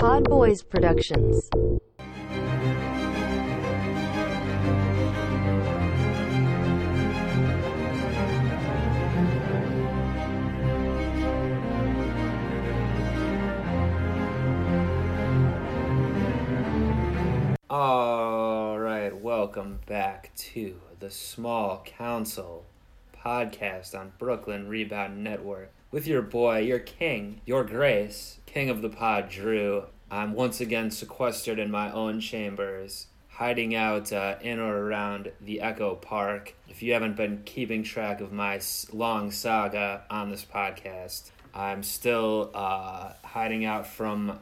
Pod Boys Productions. Alright, welcome back to the Small Council podcast on Brooklyn Rebound Network with your boy, your king, your grace, king of the pod, Drew. I'm once again sequestered in my own chambers, hiding out in or around the Echo Park. If you haven't been keeping track of my long saga on this podcast, I'm still hiding out from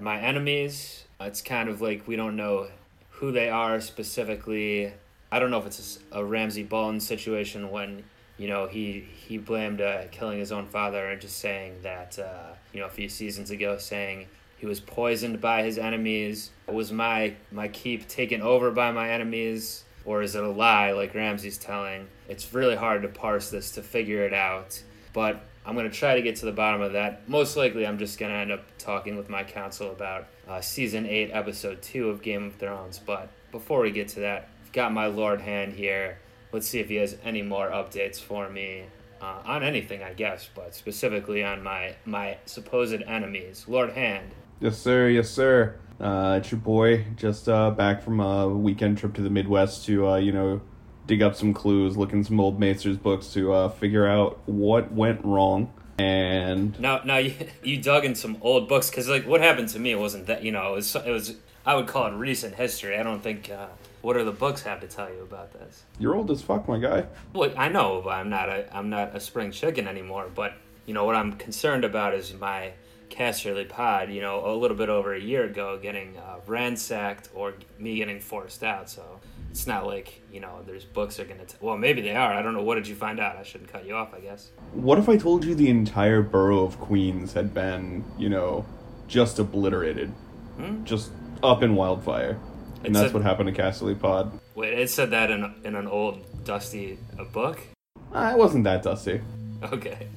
my enemies. It's kind of like we don't know who they are specifically. I don't know if it's a Ramsay Bolton situation when, you know, he blamed killing his own father and just saying that, you know, a few seasons ago saying he was poisoned by his enemies. Was my keep taken over by my enemies? Or is it a lie like Ramsay's telling? It's really hard to parse this, to figure it out. But I'm going to try to get to the bottom of that. Most likely, I'm just going to end up talking with my counsel about Season 8, Episode 2 of Game of Thrones. But before we get to that, I've got my Lord Hand here. Let's see if he has any more updates for me on anything, I guess, but specifically on my supposed enemies. Lord Hand. Yes, sir. Yes, sir. It's your boy, just back from a weekend trip to the Midwest to, you know, dig up some clues, look in some old Maester's books to figure out what went wrong. And now you dug in some old books, because like what happened to me wasn't that, you know, it was I would call it recent history. I don't think what do the books have to tell you about this? You're old as fuck, my guy. Well, I know, but I'm not a spring chicken anymore. But you know what I'm concerned about is my Casterly Pod, you know, a little bit over a year ago, getting ransacked or me getting forced out. So it's not like, you know, there's books are going to... Well, maybe they are. I don't know. What did you find out? I shouldn't cut you off, I guess. What if I told you the entire borough of Queens had been, you know, just obliterated? Hmm? Just up in wildfire. And that's what happened to Casterly Pod. Wait, it said that in an old, dusty book? It wasn't that dusty. Okay.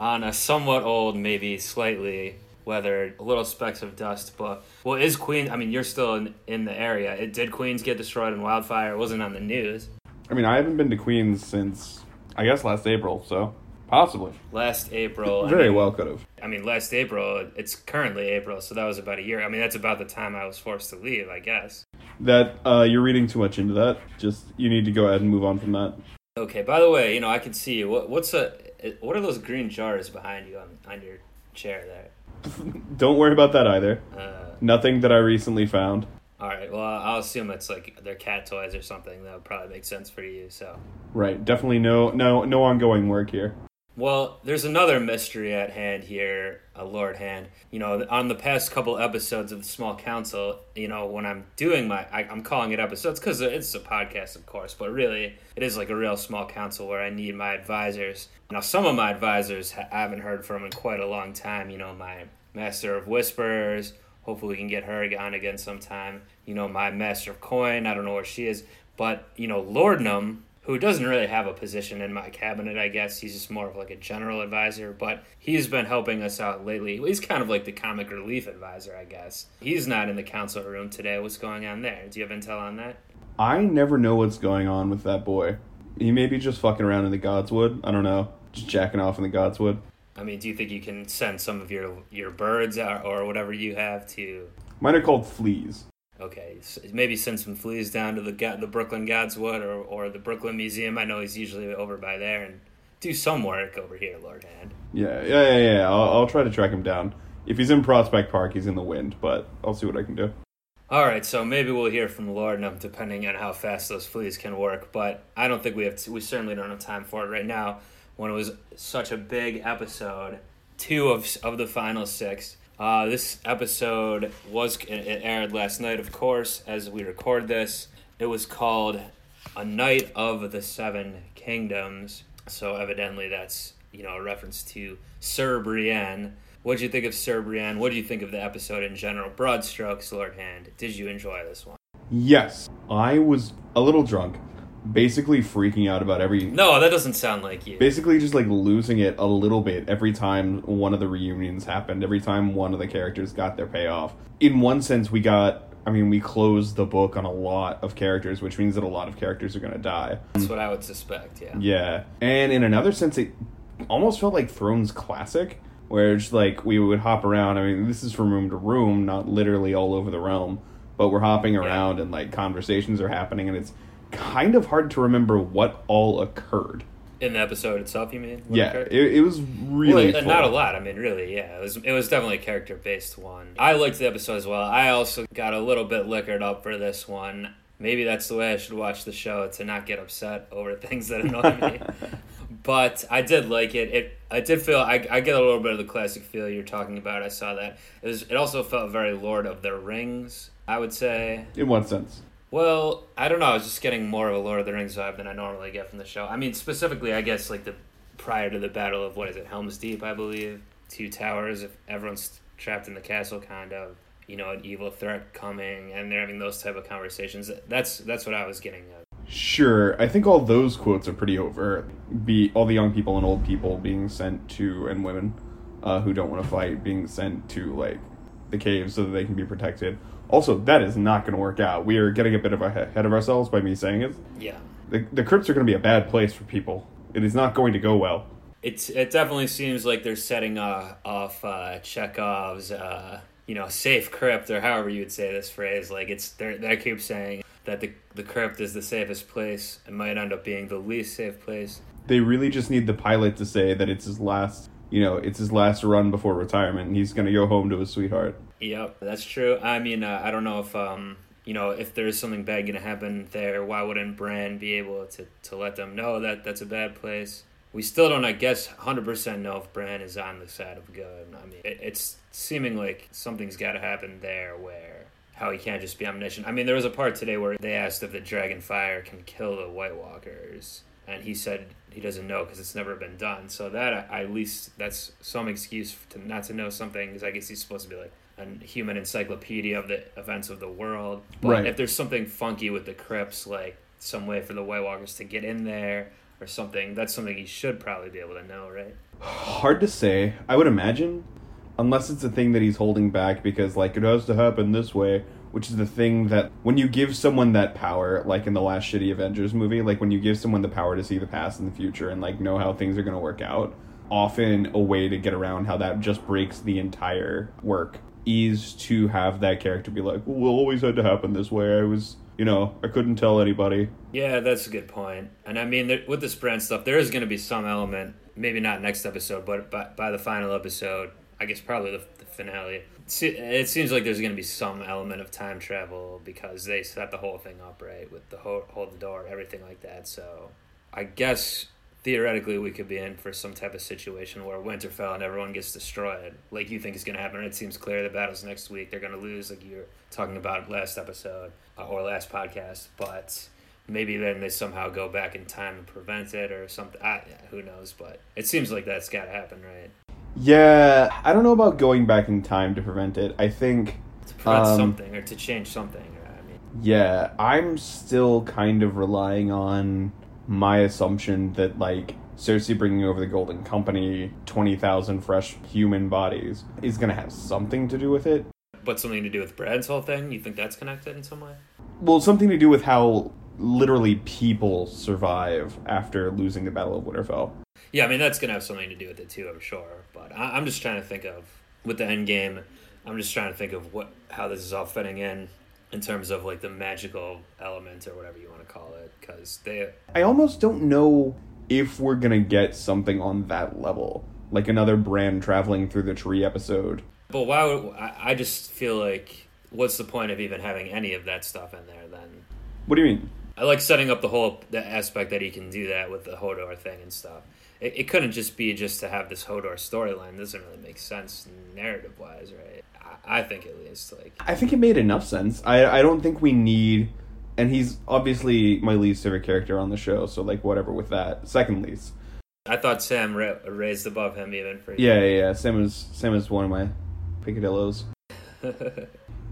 On a somewhat old, maybe slightly weathered, little specks of dust book. Well, is Queens... I mean, you're still in the area. Did Queens get destroyed in wildfire? It wasn't on the news. I mean, I haven't been to Queens since, I guess, last April, so possibly. Last April. Well could have. I mean, last April, it's currently April, so that was about a year. I mean, that's about the time I was forced to leave, I guess. That, you're reading too much into that. Just, you need to go ahead and move on from that. Okay, by the way, you know, I can see you. What are those green jars behind you on your chair there? Don't worry about that either. Nothing that I recently found. All right, well, I'll assume it's like they're cat toys or something. That would probably make sense for you, so. Right, definitely no ongoing work here. Well, there's another mystery at hand here, Lord Hand. You know, on the past couple episodes of the Small Council, you know, when I'm doing I'm calling it episodes because it's a podcast, of course, but really it is like a real Small Council where I need my advisors. Now, some of my advisors I haven't heard from in quite a long time. You know, my Master of Whispers, hopefully we can get her on again sometime. You know, my Master of Coin, I don't know where she is, but, you know, Lord'nam, who doesn't really have a position in my cabinet, I guess. He's just more of like a general advisor, but he's been helping us out lately. He's kind of like the comic relief advisor, I guess. He's not in the council room today. What's going on there? Do you have intel on that? I never know what's going on with that boy. He may be just fucking around in the Godswood. I don't know. Just jacking off in the Godswood. I mean, do you think you can send some of your birds or whatever you have to... Mine are called fleas. Okay, so maybe send some fleas down to the Brooklyn Godswood or the Brooklyn Museum. I know he's usually over by there, and do some work over here, Lord Hand. Yeah. I'll try to track him down. If he's in Prospect Park, he's in the wind, but I'll see what I can do. All right, so maybe we'll hear from Lord'nam, depending on how fast those fleas can work, but I don't think we certainly don't have time for it right now when it was such a big episode, 2 of the final 6. This episode it aired last night, of course, as we record this. It was called A Night of the Seven Kingdoms. So evidently that's, you know, a reference to Sir Brienne. What did you think of Sir Brienne? What did you think of the episode in general? Broad strokes, Lord Hand. Did you enjoy this one? Yes. I was a little drunk. basically freaking out about every... No, that doesn't sound like you. Basically just, like, losing it a little bit every time one of the reunions happened, every time one of the characters got their payoff. In one sense, we got... I mean, we closed the book on a lot of characters, which means that a lot of characters are going to die. That's what I would suspect, yeah. Yeah. And in another sense, it almost felt like Thrones Classic, where it's like we would hop around. I mean, this is from room to room, not literally all over the realm, but we're hopping around and, like, conversations are happening, and it's kind of hard to remember what all occurred. In the episode itself, you mean? Yeah, it was really full. Not a lot, I mean, really, yeah. It was definitely a character-based one. I liked the episode as well. I also got a little bit liquored up for this one. Maybe that's the way I should watch the show, to not get upset over things that annoy me. But I did like it. I get a little bit of the classic feel you're talking about. I saw that. It also felt very Lord of the Rings, I would say. In what sense? Well, I don't know. I was just getting more of a Lord of the Rings vibe than I normally get from the show. I mean, specifically, I guess, like, prior to the Battle of, what is it, Helm's Deep, I believe, Two Towers, if everyone's trapped in the castle, kind of, you know, an evil threat coming, and they're having those type of conversations. That's what I was getting at. Sure. I think all those quotes are pretty overt. All the young people and old people being sent to, and women who don't want to fight, being sent to, like, the cave so that they can be protected. Also, that is not going to work out. We are getting a bit of ahead of ourselves by me saying it. Yeah. The crypts are going to be a bad place for people. It is not going to go well. It definitely seems like they're setting off Chekhov's, safe crypt, or however you would say this phrase. Like, they keep saying that the crypt is the safest place. It might end up being the least safe place. They really just need the pilot to say that it's his last... You know, it's his last run before retirement, and he's going to go home to his sweetheart. Yep, that's true. I mean, I don't know if, if there's something bad going to happen there, why wouldn't Bran be able to let them know that that's a bad place? We still don't, I guess, 100% know if Bran is on the side of good. I mean, it's seeming like something's got to happen there where how he can't just be omniscient. I mean, there was a part today where they asked if the dragon fire can kill the White Walkers, and he said... He doesn't know because it's never been done. So that, at least, that's some excuse to not to know something, because I guess he's supposed to be like a human encyclopedia of the events of the world. But if there's something funky with the crypts, like some way for the White Walkers to get in there or something, that's something he should probably be able to know, right? Hard to say. I would imagine, unless it's a thing that he's holding back because, like, it has to happen this way, which is the thing that when you give someone that power, like in the last shitty Avengers movie, like when you give someone the power to see the past and the future and, like, know how things are going to work out, often a way to get around how that just breaks the entire work is to have that character be like, well, it always had to happen this way. I was, I couldn't tell anybody. Yeah, that's a good point. And I mean, with this Bran stuff, there is going to be some element, maybe not next episode, but by the final episode, I guess probably the finale. It seems like there's going to be some element of time travel because they set the whole thing up, right, with the hold the door, everything like that. So I guess theoretically we could be in for some type of situation where Winterfell and everyone gets destroyed, like you think is going to happen. It seems clear the battle's next week. They're going to lose, like you were talking about last episode or last podcast, but... Maybe then they somehow go back in time and prevent it or something. Who knows, but it seems like that's got to happen, right? Yeah, I don't know about going back in time to prevent it. I think... To prevent something or to change something. I mean. Yeah, I'm still kind of relying on my assumption that, like, Cersei bringing over the Golden Company, 20,000 fresh human bodies, is going to have something to do with it. But something to do with Brad's whole thing? You think that's connected in some way? Well, something to do with how... literally people survive after losing the Battle of Winterfell. Yeah, I mean, that's going to have something to do with it too, I'm sure. But I'm just trying to think of, with the end game, I'm just trying to think of how this is all fitting in terms of, like, the magical element or whatever you want to call it. I almost don't know if we're going to get something on that level. Like another Bran traveling through the tree episode. But why would... I just feel like, what's the point of even having any of that stuff in there then? What do you mean? I like setting up the aspect that he can do that with the Hodor thing and stuff. It couldn't just be to have this Hodor storyline. It doesn't really make sense narrative-wise, right? I think at least. I think it made enough sense. I don't think we need... And he's obviously my least favorite character on the show, so, like, whatever with that. Second least. I thought Sam raised above him even for you. Yeah. Sam is one of my picadillos.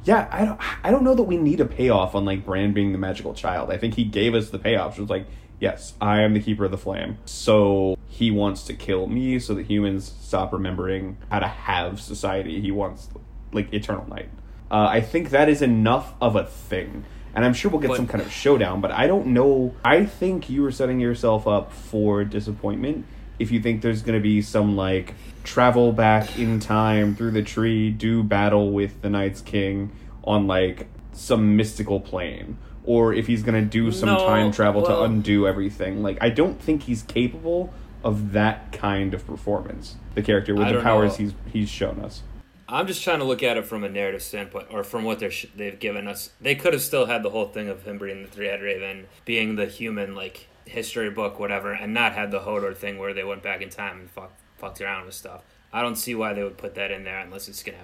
yeah, I don't know that we need a payoff on like Bran being the magical child. I think he gave us the payoff. It was like, yes, I am the keeper of the flame. So he wants to kill me so that humans stop remembering how to have society. He wants like eternal night. I think that is enough of a thing. And I'm sure we'll get some kind of showdown, but I don't know. I think you were setting yourself up for disappointment if you think there's going to be some, like, travel back in time through the tree, do battle with the Night's King on, like, some mystical plane. Or if he's going to do some time travel to undo everything. Like, I don't think he's capable of that kind of performance, the character, with the powers he's shown us. I'm just trying to look at it from a narrative standpoint, or from what they've given us. They could have still had the whole thing of him being the three-eyed raven, being the human, like, history book, whatever, and not had the Hodor thing where they went back in time and fucked around with stuff. I don't see why they would put that in there unless it's going to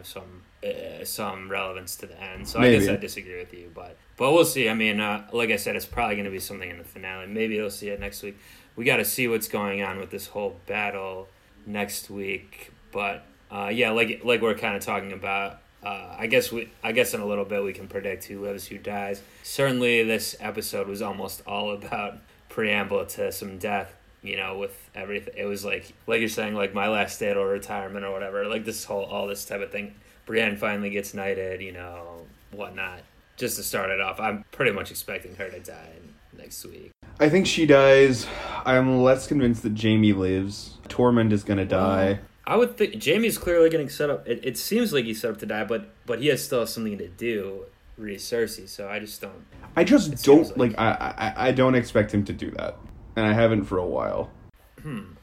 have some relevance to the end. So maybe. I guess I disagree with you, but we'll see. I mean, like I said, it's probably going to be something in the finale. Maybe we'll see it next week. We got to see what's going on with this whole battle next week, but... yeah, like we're kind of talking about. I guess in a little bit we can predict who lives, who dies. Certainly, this episode was almost all about preamble to some death. You know, with everything, it was like you're saying, like my last day or retirement or whatever. Like this whole all this type of thing. Brienne finally gets knighted. You know, whatnot. Just to start it off, I'm pretty much expecting her to die next week. I think she dies. I'm less convinced that Jaime lives. Tormund is gonna die. I would think Jaime's clearly getting set up. It seems like he's set up to die, but he has still has something to do, re Cersei. So I just don't. I just don't like. I don't expect him to do that, and I haven't for a while.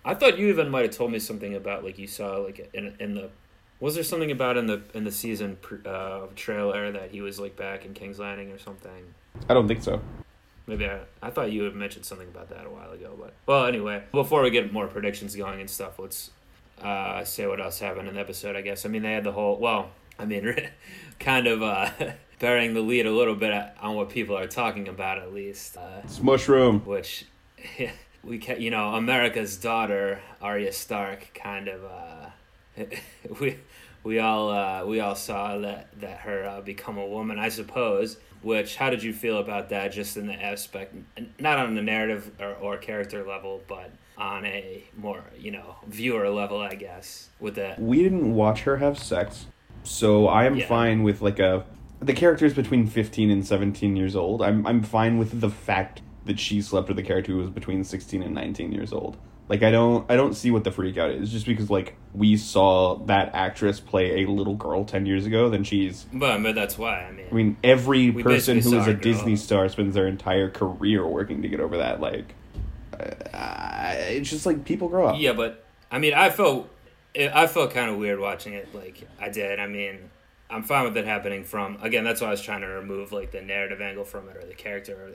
I thought you even might have told me something about like you saw like in the. Was there something about in the season trailer that he was like back in King's Landing or something? I don't think so. Maybe I thought you had mentioned something about that a while ago, but well, anyway, before we get more predictions going and stuff, let's. Say what else happened in the episode, I guess. I mean, they had the whole, kind of burying the lead a little bit on what people are talking about, at least. It's mushroom. Which, America's daughter, Arya Stark, kind of, we all saw that her become a woman, I suppose. Which, how did you feel about that, just in the aspect, not on the narrative or character level, but on a more, viewer level, I guess, with that? We didn't watch her have sex, so I am fine with, the character's between 15 and 17 years old. I'm fine with the fact that she slept with a character who was between 16 and 19 years old. Like, I don't see what the freak out is, just because, we saw that actress play a little girl 10 years ago, then she's... But that's why, I mean, every person who is a Disney star spends their entire career working to get over that, it's just, people grow up. Yeah, but, I felt kind of weird watching it, I did. I'm fine with it happening again, that's why I was trying to remove, the narrative angle from it, or the character,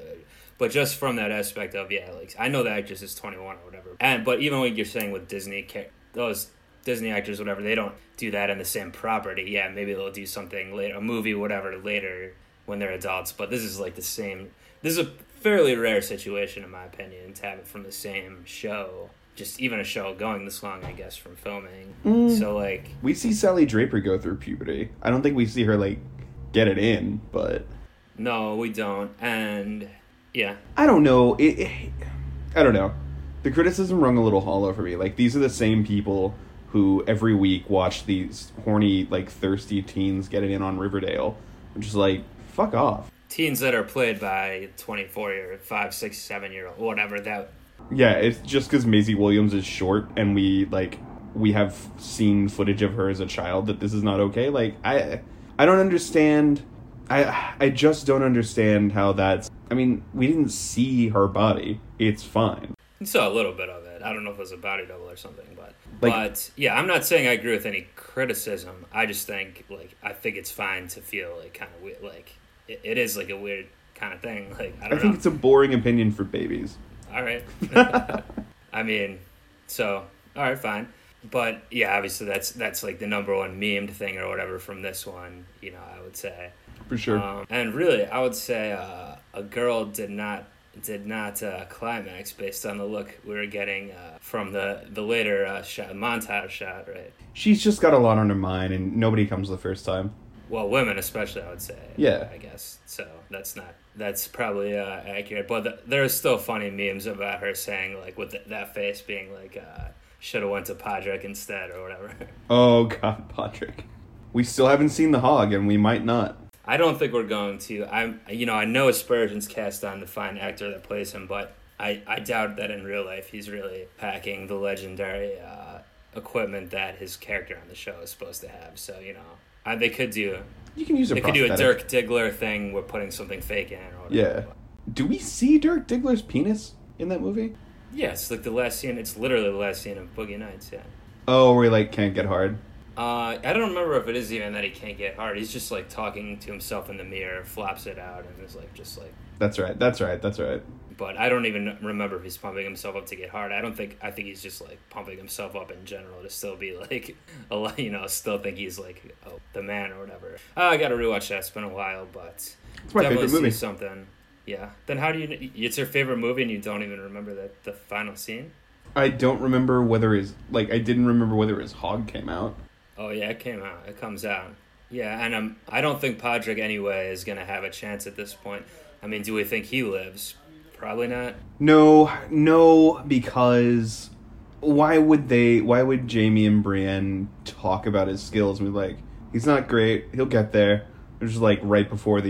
but just from that aspect of, I know the actress is 21 or whatever. But even what you're saying with Disney, those Disney actors, whatever, they don't do that in the same property. Yeah, maybe they'll do something later, a movie, whatever, later when they're adults. But this is the same. This is a fairly rare situation, in my opinion, to have it from the same show. Just even a show going this long, I guess, from filming. So, we see Sally Draper go through puberty. I don't think we see her, get it in, but... No, we don't. And... Yeah. I don't know. I don't know. The criticism rung a little hollow for me. These are the same people who every week watch these horny, thirsty teens get it in on Riverdale. I'm just fuck off. Teens that are played by 24 year, 5, 6, 7 year old, whatever that. Yeah, it's just because Maisie Williams is short and we have seen footage of her as a child that this is not okay. I don't understand. I just don't understand how that's... we didn't see her body. It's fine. You saw a little bit of it. I don't know if it was a body double or something, but yeah, I'm not saying I agree with any criticism. I just think, I think it's fine to feel, kind of weird, it is, a weird kind of thing. I don't know. I think it's a boring opinion for babies. All right. All right, fine. But, yeah, obviously that's, the number one memed thing or whatever from this one, I would say. For sure. And really, I would say a girl did not climax based on the look we were getting from the later shot, montage shot, right? She's just got a lot on her mind, and nobody comes the first time. Well, women especially, I would say. Yeah. I guess. So that's probably accurate. But there's still funny memes about her saying, like, with that face being like, should have went to Podrick instead or whatever. Oh, God, Podrick. We still haven't seen the hog, and we might not. I don't think we're going to. I know aspersions cast on the fine actor that plays him, but I doubt that in real life he's really packing the legendary equipment that his character on the show is supposed to have. So, you know, they could do. You can use a prosthetic. They could do a Dirk Diggler thing with putting something fake in. Or whatever. Yeah. Do we see Dirk Diggler's penis in that movie? Yeah, it's like the last scene. It's literally the last scene of Boogie Nights. Yeah. Oh, where he like can't get hard. I don't remember if it is even that he can't get hard. He's just like talking to himself in the mirror, flops it out, and is like just like. That's right. But I don't even remember if he's pumping himself up to get hard. I think he's just like pumping himself up in general to still be like, still think he's like the man or whatever. I gotta rewatch that. It's been a while, but it's my definitely favorite movie. See something. Yeah. Then how do you? It's your favorite movie, and you don't even remember the final scene. I don't remember whether his hog came out. Oh yeah, it came out. It comes out. Yeah, and I don't think Podrick anyway is gonna have a chance at this point. I mean, do we think he lives? Probably not. No, because why would Jamie and Brienne talk about his skills and be like, he's not great, he'll get there. It was just like right before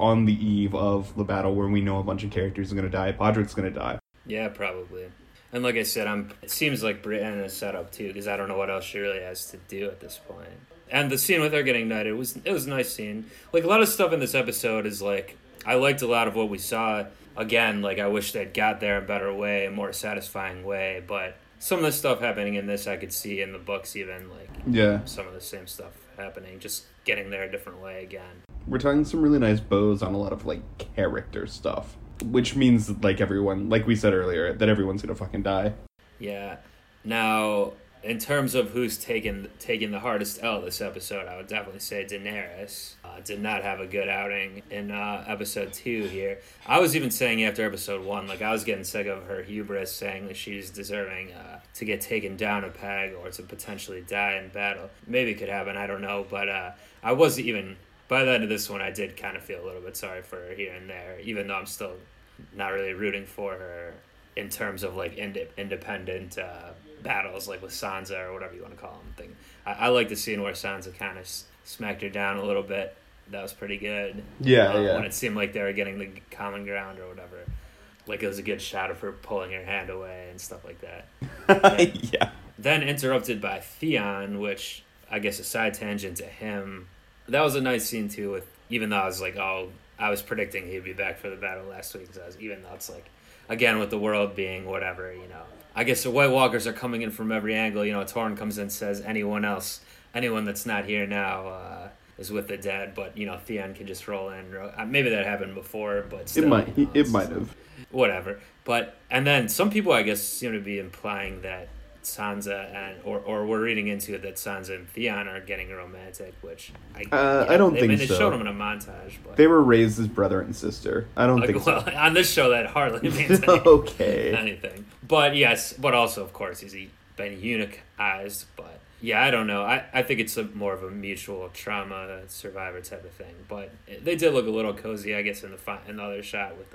on the eve of the battle where we know a bunch of characters are going to die. Podrick's going to die. Yeah, probably. And like I said, it seems like Brienne is set up too, because I don't know what else she really has to do at this point. And the scene with her getting knighted, it was a nice scene. Like a lot of stuff in this episode is like, I liked a lot of what we saw. Again, like, I wish they'd got there a better way, a more satisfying way, but some of the stuff happening in this I could see in the books even, like, yeah, some of the same stuff happening, just getting there a different way again. We're talking some really nice bows on a lot of, like, character stuff, which means, like, everyone, like we said earlier, that everyone's gonna fucking die. Yeah. Now, in terms of who's taking the hardest L this episode, I would definitely say Daenerys. Did not have a good outing in episode 2 here. I was even saying after episode 1, like I was getting sick of her hubris saying that she's deserving to get taken down a peg or to potentially die in battle. Maybe it could happen, I don't know, but I wasn't even, by the end of this one, I did kind of feel a little bit sorry for her here and there, even though I'm still not really rooting for her in terms of like independent battles, like with Sansa or whatever you want to call them. Thing. I like the scene where Sansa kind of smacked her down a little bit. That was pretty good. Yeah, yeah. When it seemed like they were getting the common ground or whatever. Like, it was a good shot of her pulling her hand away and stuff like that. Then, yeah. Then interrupted by Theon, which I guess a side tangent to him. That was a nice scene, too, with even though I was like, oh, I was predicting he'd be back for the battle last week. Even though it's like, again, with the world being whatever, you know. I guess the White Walkers are coming in from every angle. You know, Tormund comes in and says, anyone that's not here now is with the dead. But, you know, Theon can just roll in. Maybe that happened before, but still. It might have. Whatever. But, and then some people, I guess, seem to be implying that Sansa and, or we're reading into it that Sansa and Theon are getting romantic, which I don't think so. They showed them in a montage. But. They were raised as brother and sister. I don't think so. Well, on this show, that hardly means anything. But yes, but also, of course, he's been eunuchized. But yeah, I don't know. I think it's more of a mutual trauma survivor type of thing. But they did look a little cozy, I guess, in the other shot with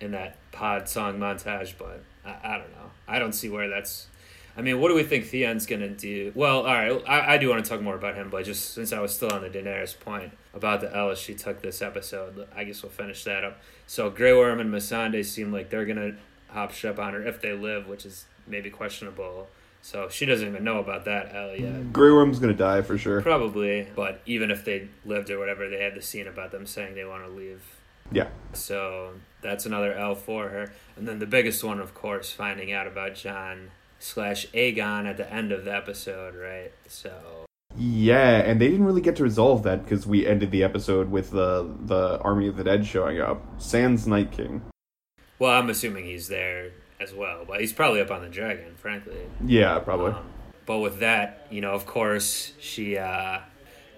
in that pod song montage. But I don't know. I don't see where that's. I mean, what do we think Theon's going to do? Well, all right, I do want to talk more about him, but just since I was still on the Daenerys point about the Ellis she took this episode, I guess we'll finish that up. So Grey Worm and Melisandre seem like they're going to hop ship on her if they live, which is maybe questionable. So she doesn't even know about that L yet. Grey Worm's going to die for sure. Probably, but even if they lived or whatever, they had the scene about them saying they want to leave. Yeah. So that's another L for her. And then the biggest one, of course, finding out about Jon / Aegon at the end of the episode, right? So yeah, and they didn't really get to resolve that because we ended the episode with the Army of the Dead showing up. Sans Night King. Well, I'm assuming he's there as well, but he's probably up on the dragon, frankly. Yeah, probably. But with that, you know, of course, she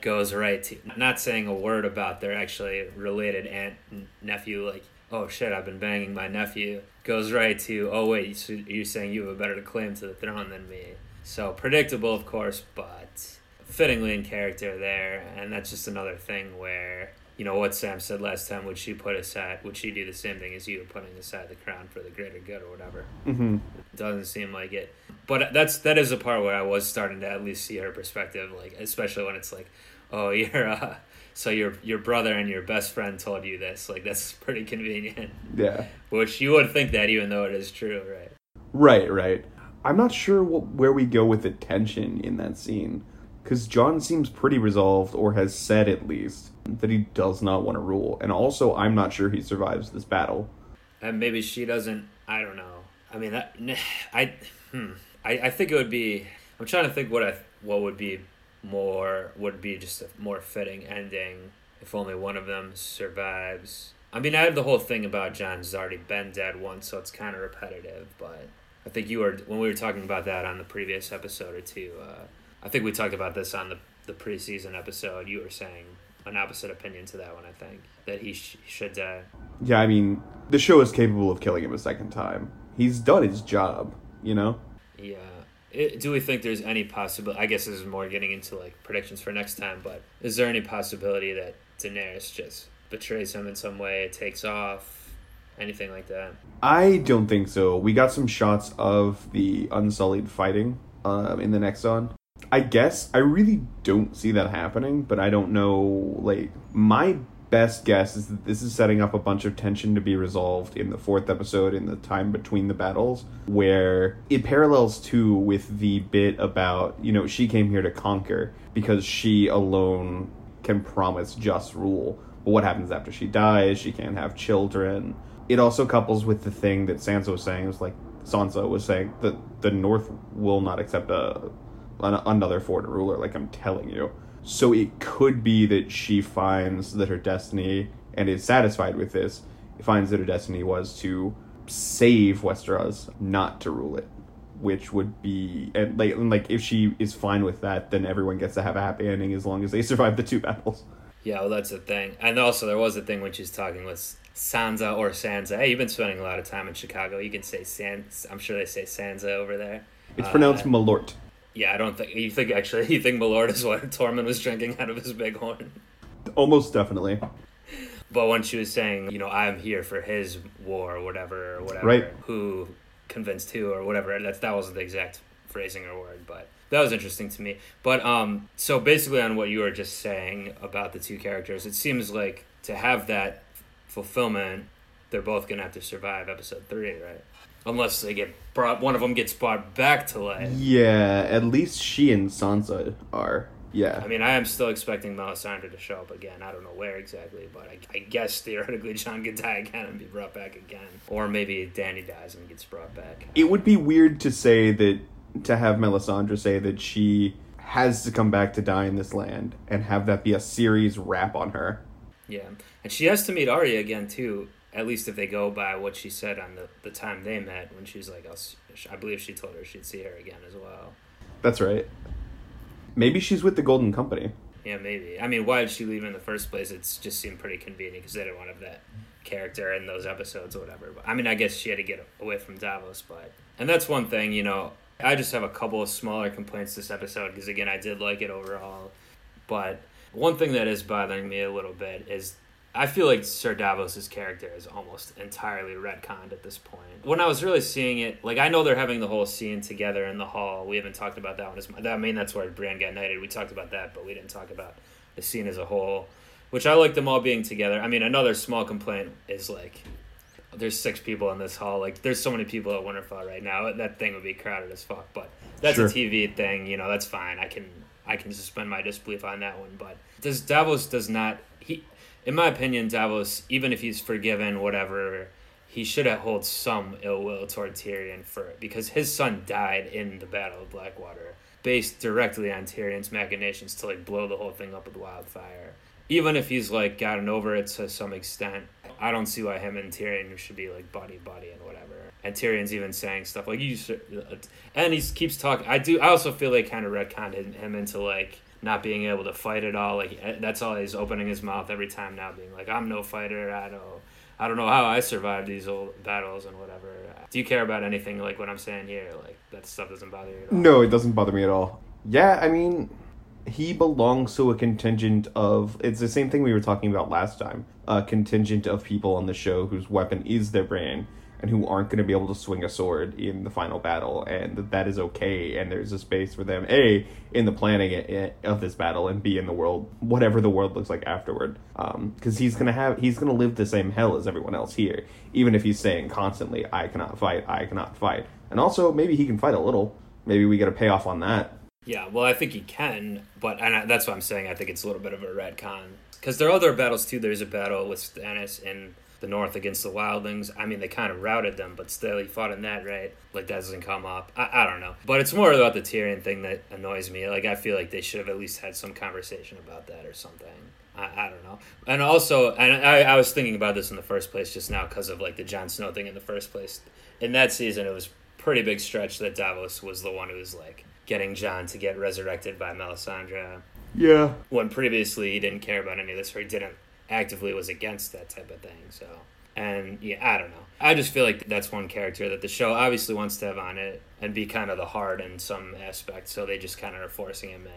goes right to not saying a word about their actually related aunt and nephew, like, oh shit, I've been banging my nephew. Goes right to, oh wait, so you're saying you have a better claim to the throne than me. So predictable, of course, but fittingly in character there. And that's just another thing where, you know, what Sam said last time, would she put aside, would she do the same thing as you, putting aside the crown for the greater good or whatever? Mm-hmm. It doesn't seem like it. But that is the part where I was starting to at least see her perspective, like, especially when it's like, oh, your brother and your best friend told you this. Like, that's pretty convenient. Yeah. Which you would think that, even though it is true, right? Right. I'm not sure where we go with the tension in that scene, because Jon seems pretty resolved, or has said at least, that he does not want to rule. And also, I'm not sure he survives this battle. And maybe she doesn't. I don't know. I mean, I think it would be... I'm trying to think what would be just a more fitting ending if only one of them survives. I mean, I have the whole thing about Jon's already been dead once, so it's kind of repetitive, but I think when we were talking about that on the previous episode or two, I think we talked about this on the preseason episode, you were saying an opposite opinion to that one, I think, that he should die. Yeah, I mean, the show is capable of killing him a second time. He's done his job, you know? Yeah. Do we think there's any possibility, I guess this is more getting into like predictions for next time, but is there any possibility that Daenerys just betrays him in some way, takes off, anything like that? I don't think so. We got some shots of the Unsullied fighting in the Nexon. I guess I really don't see that happening, but I don't know. Like, my best guess is that this is setting up a bunch of tension to be resolved in the fourth episode, in the time between the battles, where it parallels too with the bit about, you know, she came here to conquer because she alone can promise just rule. But what happens after she dies? She can't have children. It also couples with the thing that Sansa was saying that the North will not accept another foreign ruler, like I'm telling you. So it could be that she finds that her destiny, and is satisfied with this, finds that her destiny was to save Westeros, not to rule it, which would be, and if she is fine with that, then everyone gets to have a happy ending as long as they survive the two battles. Yeah, well, that's the thing. And also, there was a thing when she's talking with Sansa. Hey, you've been spending a lot of time in Chicago. You can say Sansa. I'm sure they say Sansa over there. It's pronounced Malort. Yeah, I don't think... You think Malort is what Tormund was drinking out of his big horn? Almost definitely. But when she was saying, you know, I'm here for his war or whatever, right. Who convinced who or whatever, that wasn't the exact phrasing or word, but that was interesting to me. But, so basically on what you were just saying about the two characters, it seems like to have that fulfillment, they're both going to have to survive episode 3, right? Unless they one of them gets brought back to life. Yeah, at least she and Sansa are. Yeah. I mean, I am still expecting Melisandre to show up again. I don't know where exactly, but I guess theoretically Jon could die again and be brought back again. Or maybe Dany dies and gets brought back. It would be weird to have Melisandre say that she has to come back to die in this land and have that be a series wrap on her. Yeah. And she has to meet Arya again, too. At least if they go by what she said on the time they met, when she was like, I believe she told her she'd see her again as well. That's right. Maybe she's with the Golden Company. Yeah, maybe. I mean, why did she leave in the first place? It just seemed pretty convenient because they didn't want to have that character in those episodes or whatever. But, I mean, I guess she had to get away from Davos, but... And that's one thing, you know, I just have a couple of smaller complaints this episode because, again, I did like it overall. But one thing that is bothering me a little bit is... I feel like Sir Davos' character is almost entirely retconned at this point. When I was really seeing it, like, I know they're having the whole scene together in the hall. We haven't talked about that one as much. I mean, that's where Brienne got knighted. We talked about that, but we didn't talk about the scene as a whole, which I like them all being together. I mean, another small complaint is, like, there's 6 people in this hall. Like, there's so many people at Winterfell right now. That thing would be crowded as fuck, but that's sure. A TV thing. You know, that's fine. I can suspend my disbelief on that one, but in my opinion, Davos, even if he's forgiven, whatever, he should have held some ill will toward Tyrion for it, because his son died in the Battle of Blackwater, based directly on Tyrion's machinations to, like, blow the whole thing up with wildfire. Even if he's, like, gotten over it to some extent, I don't see why him and Tyrion should be, like, buddy and whatever. And Tyrion's even saying stuff like, you should... And he keeps talking... I also feel like kind of retconned him into, like... not being able to fight at all, like, that's all he's opening his mouth every time now, being like, I'm no fighter, I don't know how I survived these old battles and whatever. Do you care about anything, like, what I'm saying here? Like, that stuff doesn't bother you at all? No, it doesn't bother me at all. Yeah, I mean, he belongs to a contingent of, it's the same thing we were talking about last time, a contingent of people on the show whose weapon is their brain and who aren't going to be able to swing a sword in the final battle, and that is okay, and there's a space for them, A, in the planning of this battle, and B, in the world, whatever the world looks like afterward, because he's going to live the same hell as everyone else here, even if he's saying constantly, I cannot fight, and also, maybe he can fight a little, maybe we get a payoff on that. Yeah, well, I think he can, but that's what I'm saying. I think it's a little bit of a retcon. Because there are other battles, too. There's a battle with Stannis in the north against the Wildlings. I mean, they kind of routed them, but still, he fought in that, right? Like, that doesn't come up. I don't know. But it's more about the Tyrion thing that annoys me. Like, I feel like they should have at least had some conversation about that or something. I don't know. And also, I was thinking about this in the first place just now because of, like, the Jon Snow thing in the first place. In that season, it was pretty big stretch that Davos was the one who was, like, getting Jon to get resurrected by Melisandre. Yeah. When previously he didn't care about any of this, or he didn't actively was against that type of thing, so. And, yeah, I don't know. I just feel like that's one character that the show obviously wants to have on it and be kind of the heart in some aspect, so they just kind of are forcing him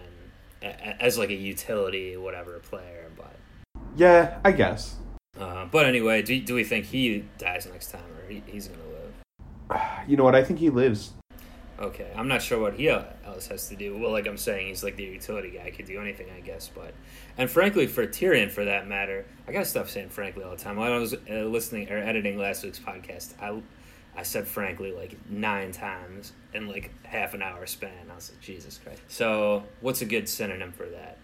in as, like, a utility, whatever, player, but. Yeah, I guess. But anyway, do we think he dies next time, or he's going to live? You know what, I think he lives. Okay, I'm not sure what he else has to do. Well, like I'm saying, he's like the utility guy. He could do anything, I guess. But, and frankly, for Tyrion, for that matter, I gotta stop saying frankly all the time. When I was listening or editing last week's podcast, I said frankly like 9 times in like half an hour span. I was like, Jesus Christ. So, what's a good synonym for that?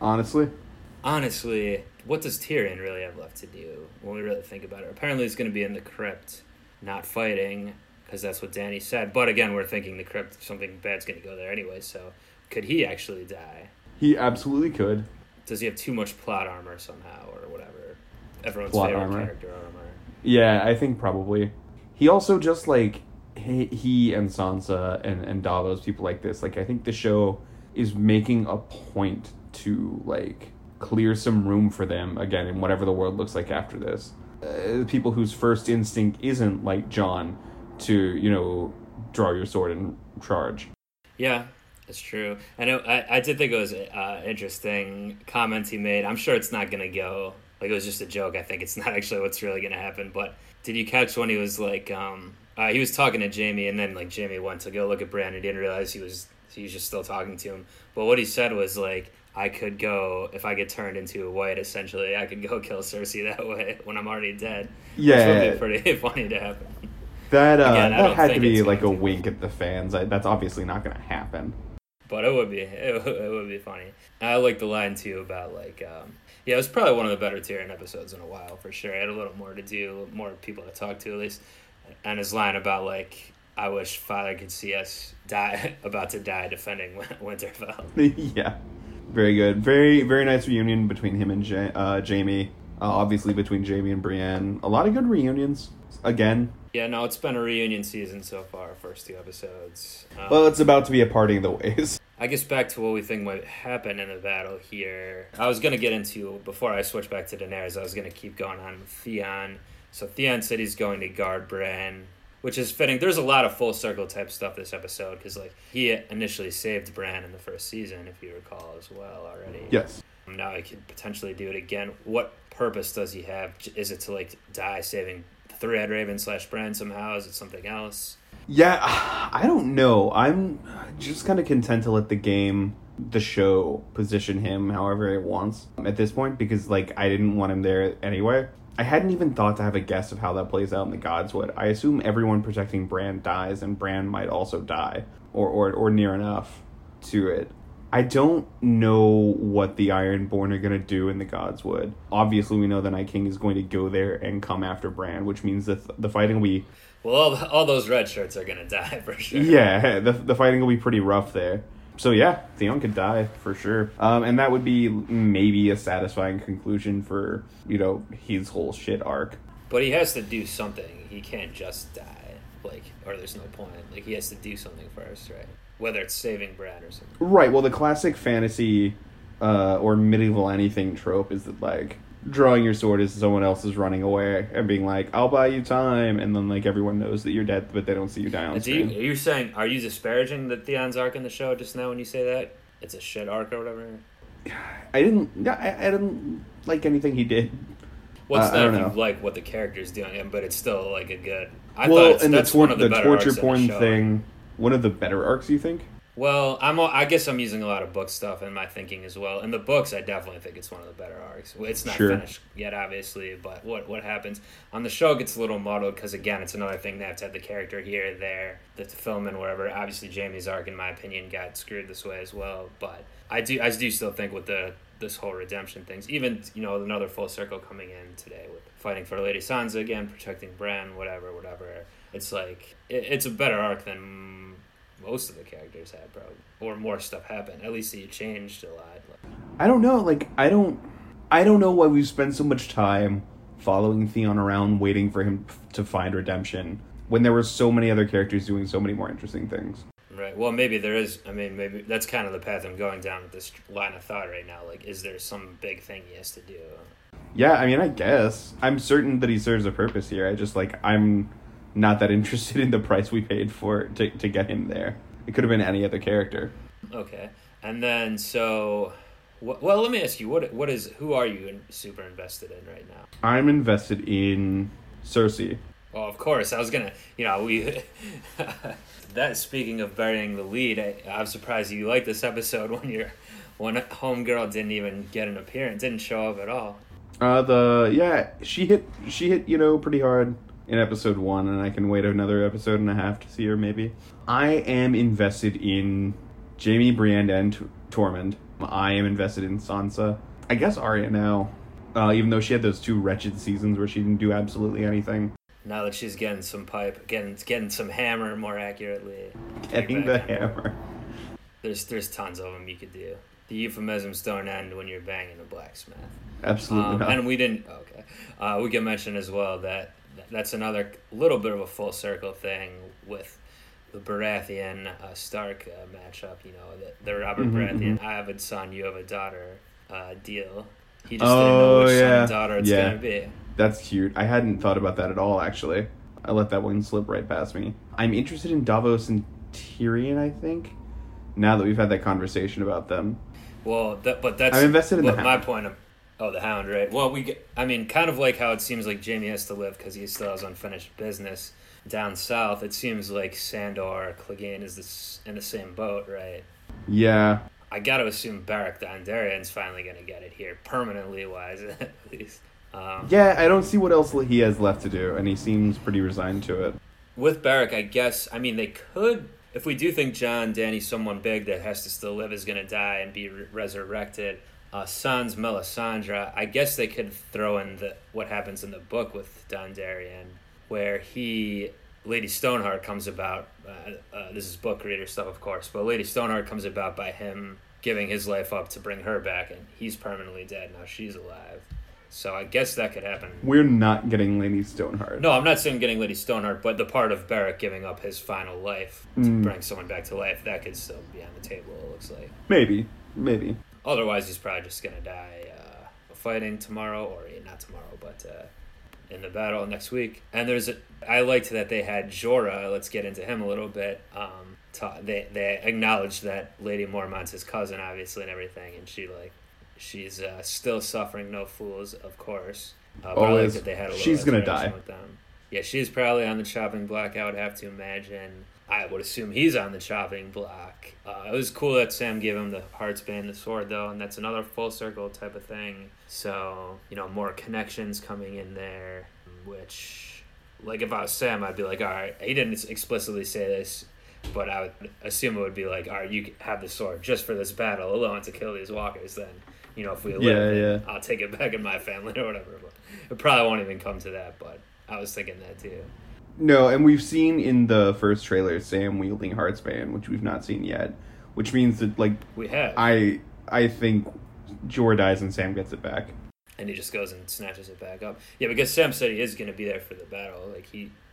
Honestly, what does Tyrion really have left to do when we really think about it? Apparently, he's gonna be in the crypt, not fighting. Because that's what Danny said. But again, we're thinking the crypt, something bad's going to go there anyway. So could he actually die? He absolutely could. Does he have too much plot armor somehow or whatever? Everyone's plot favorite armor. Character armor. Yeah, I think probably. He also just like, he and Sansa and Davos, people like this, like I think the show is making a point to like clear some room for them again in whatever the world looks like after this. People whose first instinct isn't like Jon, to, you know, draw your sword and charge. Yeah, that's true. And I did think it was an interesting comment he made. I'm sure it's not going to go. Like, it was just a joke. I think it's not actually what's really going to happen. But did you catch when he was, like, he was talking to Jamie, and then, like, Jamie went to go look at Bran and didn't realize he was just still talking to him. But what he said was, like, I could go, if I get turned into a white, essentially, I could go kill Cersei that way when I'm already dead. Yeah. Which would be pretty funny to happen. That had to be like a wink at the fans. That's obviously not going to happen. But it would be. It would be funny. I like the line, too, about like... yeah, it was probably one of the better Tyrion episodes in a while, for sure. I had a little more to do, more people to talk to, at least. And his line about like, I wish Father could see us die, about to die defending Winterfell. Yeah. Very good. Very, very nice reunion between him and Jamie. Obviously between Jamie and Brienne. A lot of good reunions. Again... Yeah, no, it's been a reunion season so far, first 2 episodes. Well, it's about to be a parting of the ways. I guess back to what we think might happen in the battle here. I was going to get into, before I switch back to Daenerys, I was going to keep going on with Theon. So Theon said he's going to guard Bran, which is fitting. There's a lot of full circle type stuff this episode, because like he initially saved Bran in the first season, if you recall as well already. Yes. Now he could potentially do it again. What purpose does he have? Is it to like die saving the Red Raven / Bran somehow? Is it something else? Yeah, I don't know. I'm just kind of content to let the show position him however it wants at this point, because like I didn't want him there anyway. I hadn't even thought to have a guess of how that plays out in the Godswood. I assume everyone protecting Bran dies, and Bran might also die or near enough to it. I don't know what the Ironborn are going to do in the Godswood. Obviously, we know the Night King is going to go there and come after Bran, which means that the fighting will be... Well, all those red shirts are going to die, for sure. Yeah, the fighting will be pretty rough there. So, yeah, Theon could die, for sure. And that would be maybe a satisfying conclusion for, you know, his whole shit arc. But he has to do something. He can't just die, like, or there's no point. Like, he has to do something first, right? Whether it's saving Bran or something. Right, well, the classic fantasy or medieval anything trope is that, like, drawing your sword is someone else is running away and being like, I'll buy you time, and then, like, everyone knows that you're dead, but they don't see you die on screen. Are you saying, are you disparaging the Theon's arc in the show just now when you say that? it's a shit arc or whatever. I didn't like anything he did. What's that? If you like what the character's doing, but it's still like a good. That's one of the better torture arcs porn in the show, thing. Right? One of the better arcs, you think? Well, I guess I'm using a lot of book stuff in my thinking as well. In the books, I definitely think it's one of the better arcs. It's not finished yet, obviously, but what happens on the show gets a little muddled because, again, it's another thing they have to have the character here, there, the film, and wherever. Obviously, Jaime's arc, in my opinion, got screwed this way as well. But I do still think with this whole redemption things, even, another full circle coming in today with fighting for Lady Sansa again, protecting Bran, whatever. It's like it's a better arc than most of the characters had, probably, or more stuff happened. At least it changed a lot. I don't know. I don't know why we spend so much time following Theon around, waiting for him to find redemption when there were so many other characters doing so many more interesting things. Right. Well, maybe there is. I mean, maybe that's kind of the path I'm going down with this line of thought right now. Like, is there some big thing he has to do? Yeah. I mean, I guess I'm certain that he serves a purpose here. I just I'm not that interested in the price we paid for to get him there. It could have been any other character. Okay, and then so, well, let me ask you, who are you super invested in right now? I'm invested in Cersei. Well, of course, I was gonna, we. That, speaking of burying the lead, I'm surprised you liked this episode when homegirl didn't even get an appearance, didn't show up at all. She hit pretty hard in episode 1, and I can wait another episode and a half to see her, maybe. I am invested in Jaime, Brienne, and Tormund. I am invested in Sansa. I guess Arya now, even though she had those two wretched seasons where she didn't do absolutely anything. Now that she's getting some pipe, getting some hammer, more accurately. Getting the hammer. There's tons of them you could do. The euphemisms don't end when you're banging a blacksmith. Absolutely not. And we didn't... Okay. We can mention as well that that's another little bit of a full circle thing with the Baratheon Stark matchup, the Robert Baratheon I have a son, you have a daughter deal. He just didn't know which son and daughter it's going to be. That's cute. I hadn't thought about that at all, actually. I let that one slip right past me. I'm interested in Davos and Tyrion, I think, now that we've had that conversation about them. Well, but that's I'm invested in my point of... Oh, the Hound, right? Well, kind of like how it seems like Jaime has to live because he still has unfinished business down south. It seems like Sandor, Clegane is in the same boat, right? Yeah. I got to assume Beric the Dondarrion's finally going to get it here, permanently-wise, at least. I don't see what else he has left to do, and he seems pretty resigned to it. With Beric, I guess, they could... If we do think Jon, Dany, someone big that has to still live is going to die and be resurrected... Sans Melisandre, I guess they could throw in what happens in the book with Dondarrion, where Lady Stoneheart comes about, this is book reader stuff, of course, but Lady Stoneheart comes about by him giving his life up to bring her back, and he's permanently dead, now she's alive. So I guess that could happen. We're not getting Lady Stoneheart. No, I'm not saying getting Lady Stoneheart, but the part of Beric giving up his final life to bring someone back to life, that could still be on the table, it looks like. Maybe. Otherwise, he's probably just going to die fighting tomorrow, or not tomorrow, but in the battle next week. And I liked that they had Jorah. Let's get into him a little bit. They acknowledged that Lady Mormont's his cousin, obviously, and everything. And she's still suffering no fools, of course. Always. Like that they had a little she's going to die. With them. Yeah, she's probably on the chopping block, I would have to imagine. I would assume he's on the chopping block. It was cool that Sam gave him the heartsband, the sword, though, and that's another full circle type of thing. So, more connections coming in there, which, if I was Sam, I'd be like, all right, he didn't explicitly say this, but I would assume it would be like, all right, you have the sword just for this battle alone to kill these walkers, then, if we live, I'll take it back in my family or whatever. But it probably won't even come to that, but I was thinking that, too. No, and we've seen in the first trailer Sam wielding Heartsband, which we've not seen yet, which means that we have. I think Jorah dies and Sam gets it back, and he just goes and snatches it back up. Yeah, because Sam said he is going to be there for the battle.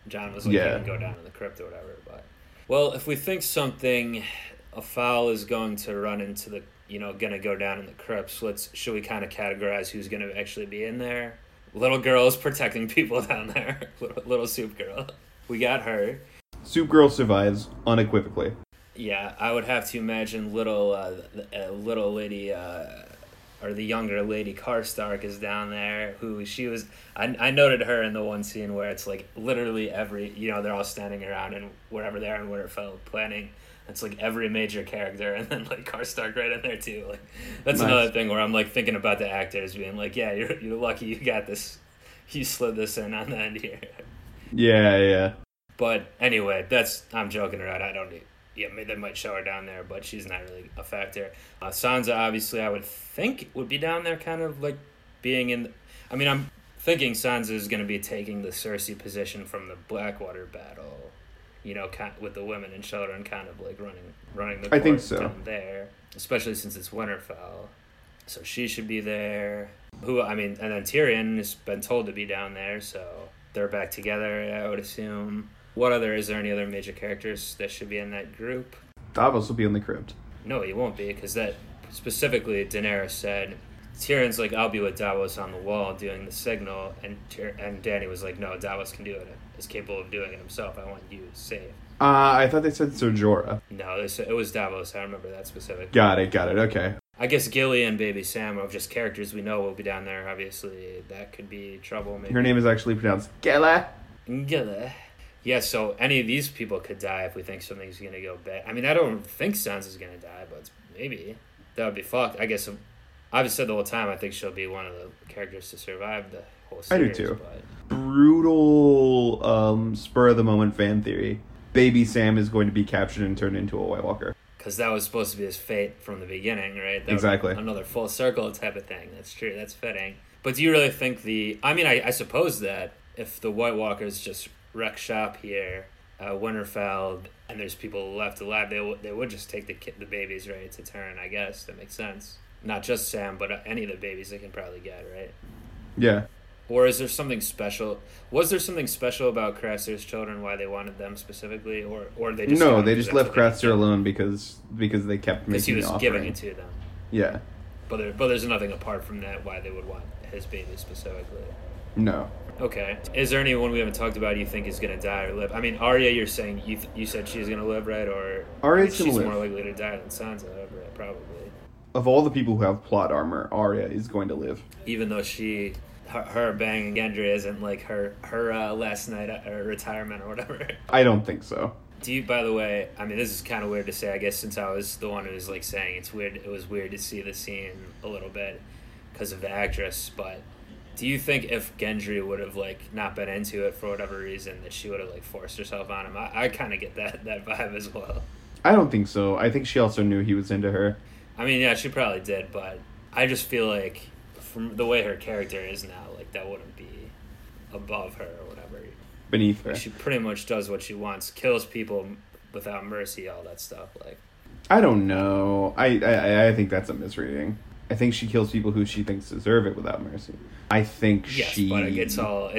Jon was he can go down in the crypt or whatever. But if we think something afoul is going to run into the going to go down in the crypts, should we kind of categorize who's going to actually be in there? Little girl's protecting people down there. Little soup girl. We got her. Soup girl survives unequivocally. Yeah, I would have to imagine little lady, or the younger lady Karstark is down there. Who she was, I noted her in the one scene where it's like literally every, you know, they're all standing around and wherever they are in Winterfell planning. It's like every major character, and then like Karstark right in there too. Like that's nice. Another thing where I'm like thinking about the actors being like, yeah, you're lucky you got this, you slid this in on the end here. Yeah, yeah. But anyway, I'm joking around. I don't need. Yeah, maybe they might show her down there, but she's not really a factor. Sansa, obviously, I would think would be down there, kind of like being in. I mean, I'm thinking Sansa is going to be taking the Cersei position from the Blackwater battle, you know, kind of with the women and children, kind of like running the court. I think so. Down there, especially since it's Winterfell, so she should be there. And then Tyrion has been told to be down there, so they're back together, I would assume. Is there any other major characters that should be in that group? Davos will be in the crypt. No, he won't be, because that specifically Daenerys said, Tyrion's like, I'll be with Davos on the wall doing the signal, and Danny was like, no, Davos can do it. He's capable of doing it himself. I want you safe. I thought they said Sir Jorah. No, it was Davos. I remember that specific. Got it. Okay. I guess Gilly and Baby Sam are just characters we know will be down there, obviously. That could be trouble, maybe. Her name is actually pronounced Gilly. Yeah, so any of these people could die if we think something's going to go bad. I mean, I don't think Sansa's going to die, but maybe. That would be fucked. I guess, I've said the whole time, I think she'll be one of the characters to survive the whole series. I do too. But... brutal spur-of-the-moment fan theory. Baby Sam is going to be captured and turned into a White Walker. Because that was supposed to be his fate from the beginning, right? That exactly. Another full circle type of thing. That's true. That's fitting. But do you really think I suppose that if the White Walkers just... wreck shop here, Winterfell, and there's people left alive, they would just take the babies, right, to turn, I guess. That makes sense. Not just Sam, but any of the babies they can probably get, right? Yeah. Or is there something special? Was there something special about Craster's children, why they wanted them specifically? Or they just... No, they just left Craster alone because they kept making the offering. Because he was giving it to them. Yeah. But there's nothing apart from that why they would want his babies specifically. No. Okay. Is there anyone we haven't talked about you think is going to die or live? I mean, Arya, you're saying you said she's going to live, right? Or Arya's going to live. She's more likely to die than Sansa, right? Probably. Of all the people who have plot armor, Arya is going to live. Even though her banging Gendry isn't like her last night or retirement or whatever. I don't think so. Do you, by the way, I mean, this is kind of weird to say, I guess, since I was the one who was like saying it's weird. It was weird to see the scene a little bit because of the actress, but... do you think if Gendry would have, like, not been into it for whatever reason, that she would have, like, forced herself on him? I kind of get that vibe as well. I don't think so. I think she also knew he was into her. I mean, yeah, she probably did, but I just feel like from the way her character is now, like, that wouldn't be above her or whatever. Beneath her. She pretty much does what she wants, kills people without mercy, all that stuff. Like, I don't know. I think that's a misreading. I think she kills people who she thinks deserve it without mercy. I think she... but it's all,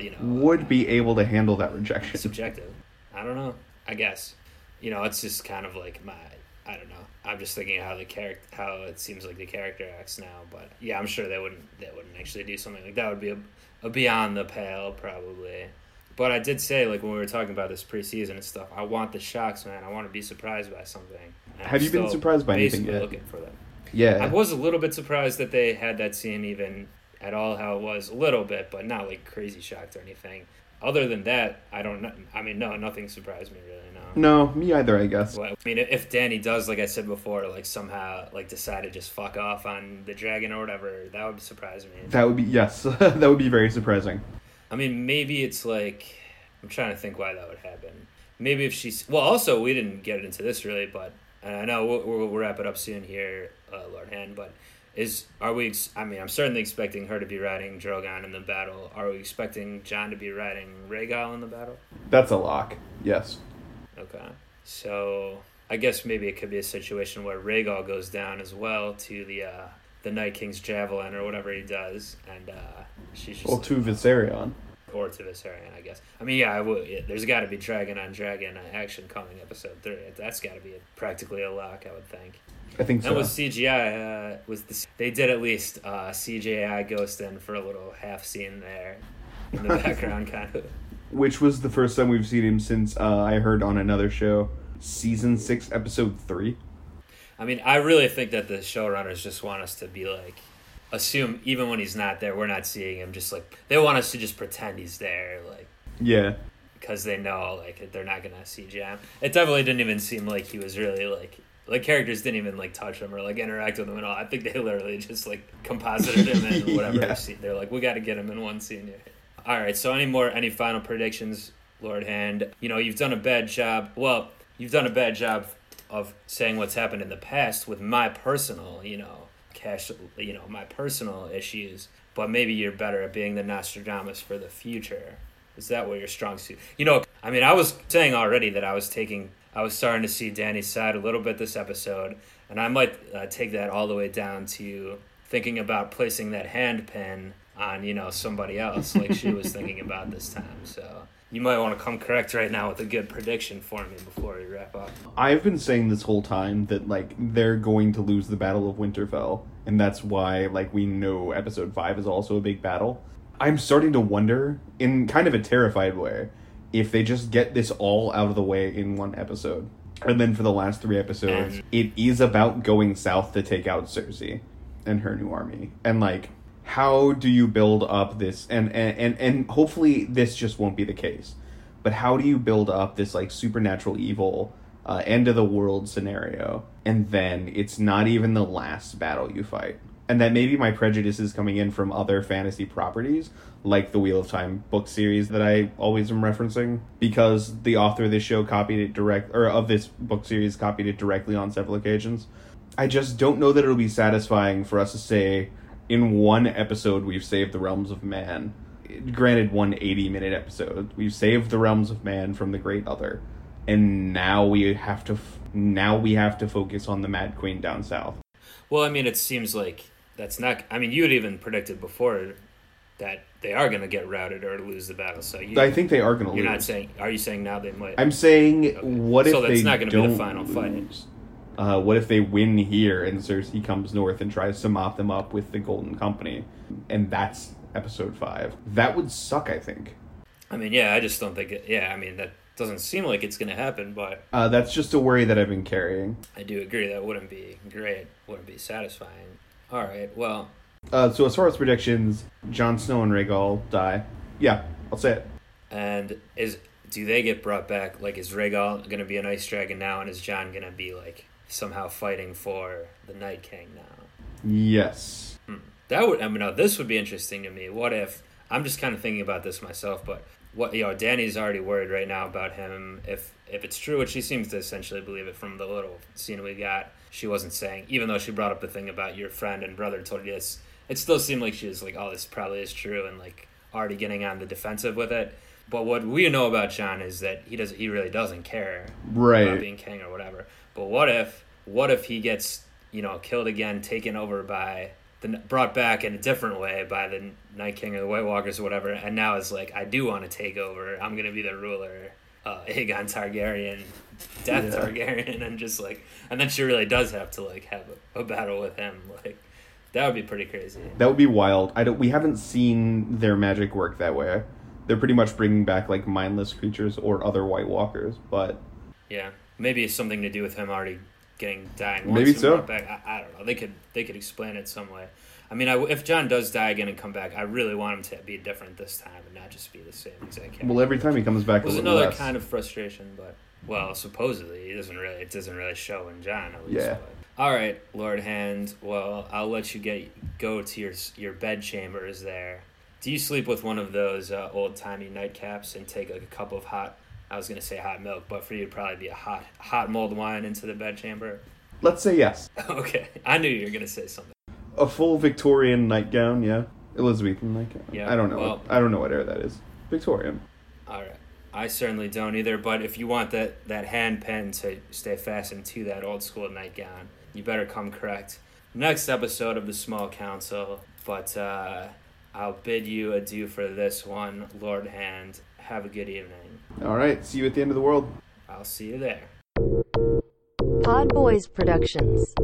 you know... would be able to handle that rejection. Subjective. I don't know. I guess. You know, it's just kind of like my... I don't know. I'm just thinking how it seems like the character acts now, but yeah, I'm sure they wouldn't actually do something like that. That would be a beyond the pale, probably. But I did say, like, when we were talking about this preseason and stuff, I want the shocks, man. I want to be surprised by something. Have you been surprised by anything yet? Looking for them. Yeah. I was a little bit surprised that they had that scene even at all, how it was a little bit, but not like crazy shocked or anything. Other than that, I don't know. I mean, no, nothing surprised me really. No, me either, I guess. Well, I mean, if Danny does, like I said before, like somehow like decide to just fuck off on the dragon or whatever, that would surprise me. That would be, yes, that would be very surprising. I mean, maybe it's like, I'm trying to think why that would happen. Maybe if she's, well, also we didn't get into this really, but and I know we'll wrap it up soon here, Lord Hand, but I'm certainly expecting her to be riding Drogon in the battle. Are we expecting Jon to be riding Rhaegal in the battle? That's a lock, yes. Okay. So I guess maybe it could be a situation where Rhaegal goes down as well to the Night King's Javelin or whatever he does, and she's just... Or to Viserion. Or to Viserion, I guess. I mean, yeah, there's got to be dragon on dragon action coming episode 3. That's got to be practically a lock, I would think. I think so. And with CGI, they did at least CGI Ghost in for a little half scene there in the background, kind of. Which was the first time we've seen him since I heard on another show Season 6, Episode 3. I mean, I really think that the showrunners just want us to be like, assume even when he's not there, we're not seeing him. Just like, they want us to just pretend he's there. Like, yeah. Because they know, like, they're not going to CGI him. It definitely didn't even seem like he was really, like, characters didn't even, like, touch him or, like, interact with him at all. I think they literally just, like, composited him in whatever scene. They're like, we got to get him in one scene here. All right, so any final predictions, Lord Hand? You know, you've done a bad job. Well, you've done a bad job of saying what's happened in the past with my personal, my personal issues. But maybe you're better at being the Nostradamus for the future. Is that what your strong suit? You know, I mean, I was saying already that I was starting to see Danny's side a little bit this episode, and I might take that all the way down to thinking about placing that hand pin on, somebody else, like she was thinking about this time. So you might want to come correct right now with a good prediction for me before we wrap up. I've been saying this whole time that, like, they're going to lose the Battle of Winterfell, and that's why, like, we know Episode 5 is also a big battle. I'm starting to wonder, in kind of a terrified way, if they just get this all out of the way in one episode. And then for the last 3 episodes, it is about going south to take out Cersei and her new army. And, like, how do you build up this? And hopefully this just won't be the case. But how do you build up this, like, supernatural evil, end-of-the-world scenario? And then it's not even the last battle you fight. And that maybe my prejudice is coming in from other fantasy properties, like the Wheel of Time book series that I always am referencing, because the author of this show of this book series copied it directly on several occasions. I just don't know that it'll be satisfying for us to say, in one episode, we've saved the realms of man. Granted, one 80-minute episode. We've saved the realms of man from the great other. And now we have to focus on the Mad Queen down south. Well, I mean, it seems like that's not... I mean, you had even predicted before that they are going to get routed or lose the battle. So I think they are going to lose. You're not saying... Are you saying now they might? I'm saying, okay. What if they don't lose? So that's not going to be the final fight. What if they win here and Cersei comes north and tries to mop them up with the Golden Company? And that's episode 5. That would suck, I think. I mean, yeah, I just don't think... that doesn't seem like it's going to happen, but... that's just a worry that I've been carrying. I do agree. That wouldn't be great. Wouldn't be satisfying. All right, well... so as far as predictions, Jon Snow and Rhaegal die. Yeah, I'll say it. And do they get brought back? Like, is Rhaegal going to be an ice dragon now, and is Jon going to be, like, somehow fighting for the Night King now? Yes. This would be interesting to me. What if... I'm just kind of thinking about this myself, but... Danny's already worried right now about him. If it's true, which she seems to essentially believe it from the little scene we got, she wasn't saying, even though she brought up the thing about your friend and brother told you this, it still seemed like she was like, oh, this probably is true, and like already getting on the defensive with it. But what we know about Jon is that he really doesn't care about being king or whatever. But what if he gets, killed again, taken over by... brought back in a different way by the Night King or the White Walkers or whatever, and now it's like, I do want to take over. I'm going to be the ruler, Aegon Targaryen, Targaryen, and just like, and then she really does have to like have a battle with him. Like, that would be pretty crazy. That would be wild. We haven't seen their magic work that way. They're pretty much bringing back like mindless creatures or other White Walkers, but yeah, maybe it's something to do with him already dying. Maybe so. Back, I don't know. They could explain it some way. I mean, if Jon does die again and come back, I really want him to be different this time and not just be the same exact character. Well, every time he comes back, there's another kind of frustration. But well, supposedly it doesn't really show in Jon. At least, yeah. But. All right, Lord Hand. Well, I'll let you go to your bed chambers there. Do you sleep with one of those old timey nightcaps and take like a cup of hot? I was going to say hot milk, but for you it'd probably be a hot mulled wine into the bedchamber. Let's say yes. Okay. I knew you were going to say something. A full Victorian nightgown, yeah. Elizabethan nightgown. Yeah, I don't know. Well, I don't know what era that is. Victorian. All right. I certainly don't either, but if you want that hand pen to stay fastened to that old school nightgown, you better come correct. Next episode of the Small Council, but I'll bid you adieu for this one, Lord Hand. Have a good evening. All right. See you at the end of the world. I'll see you there. Pod Boys Productions.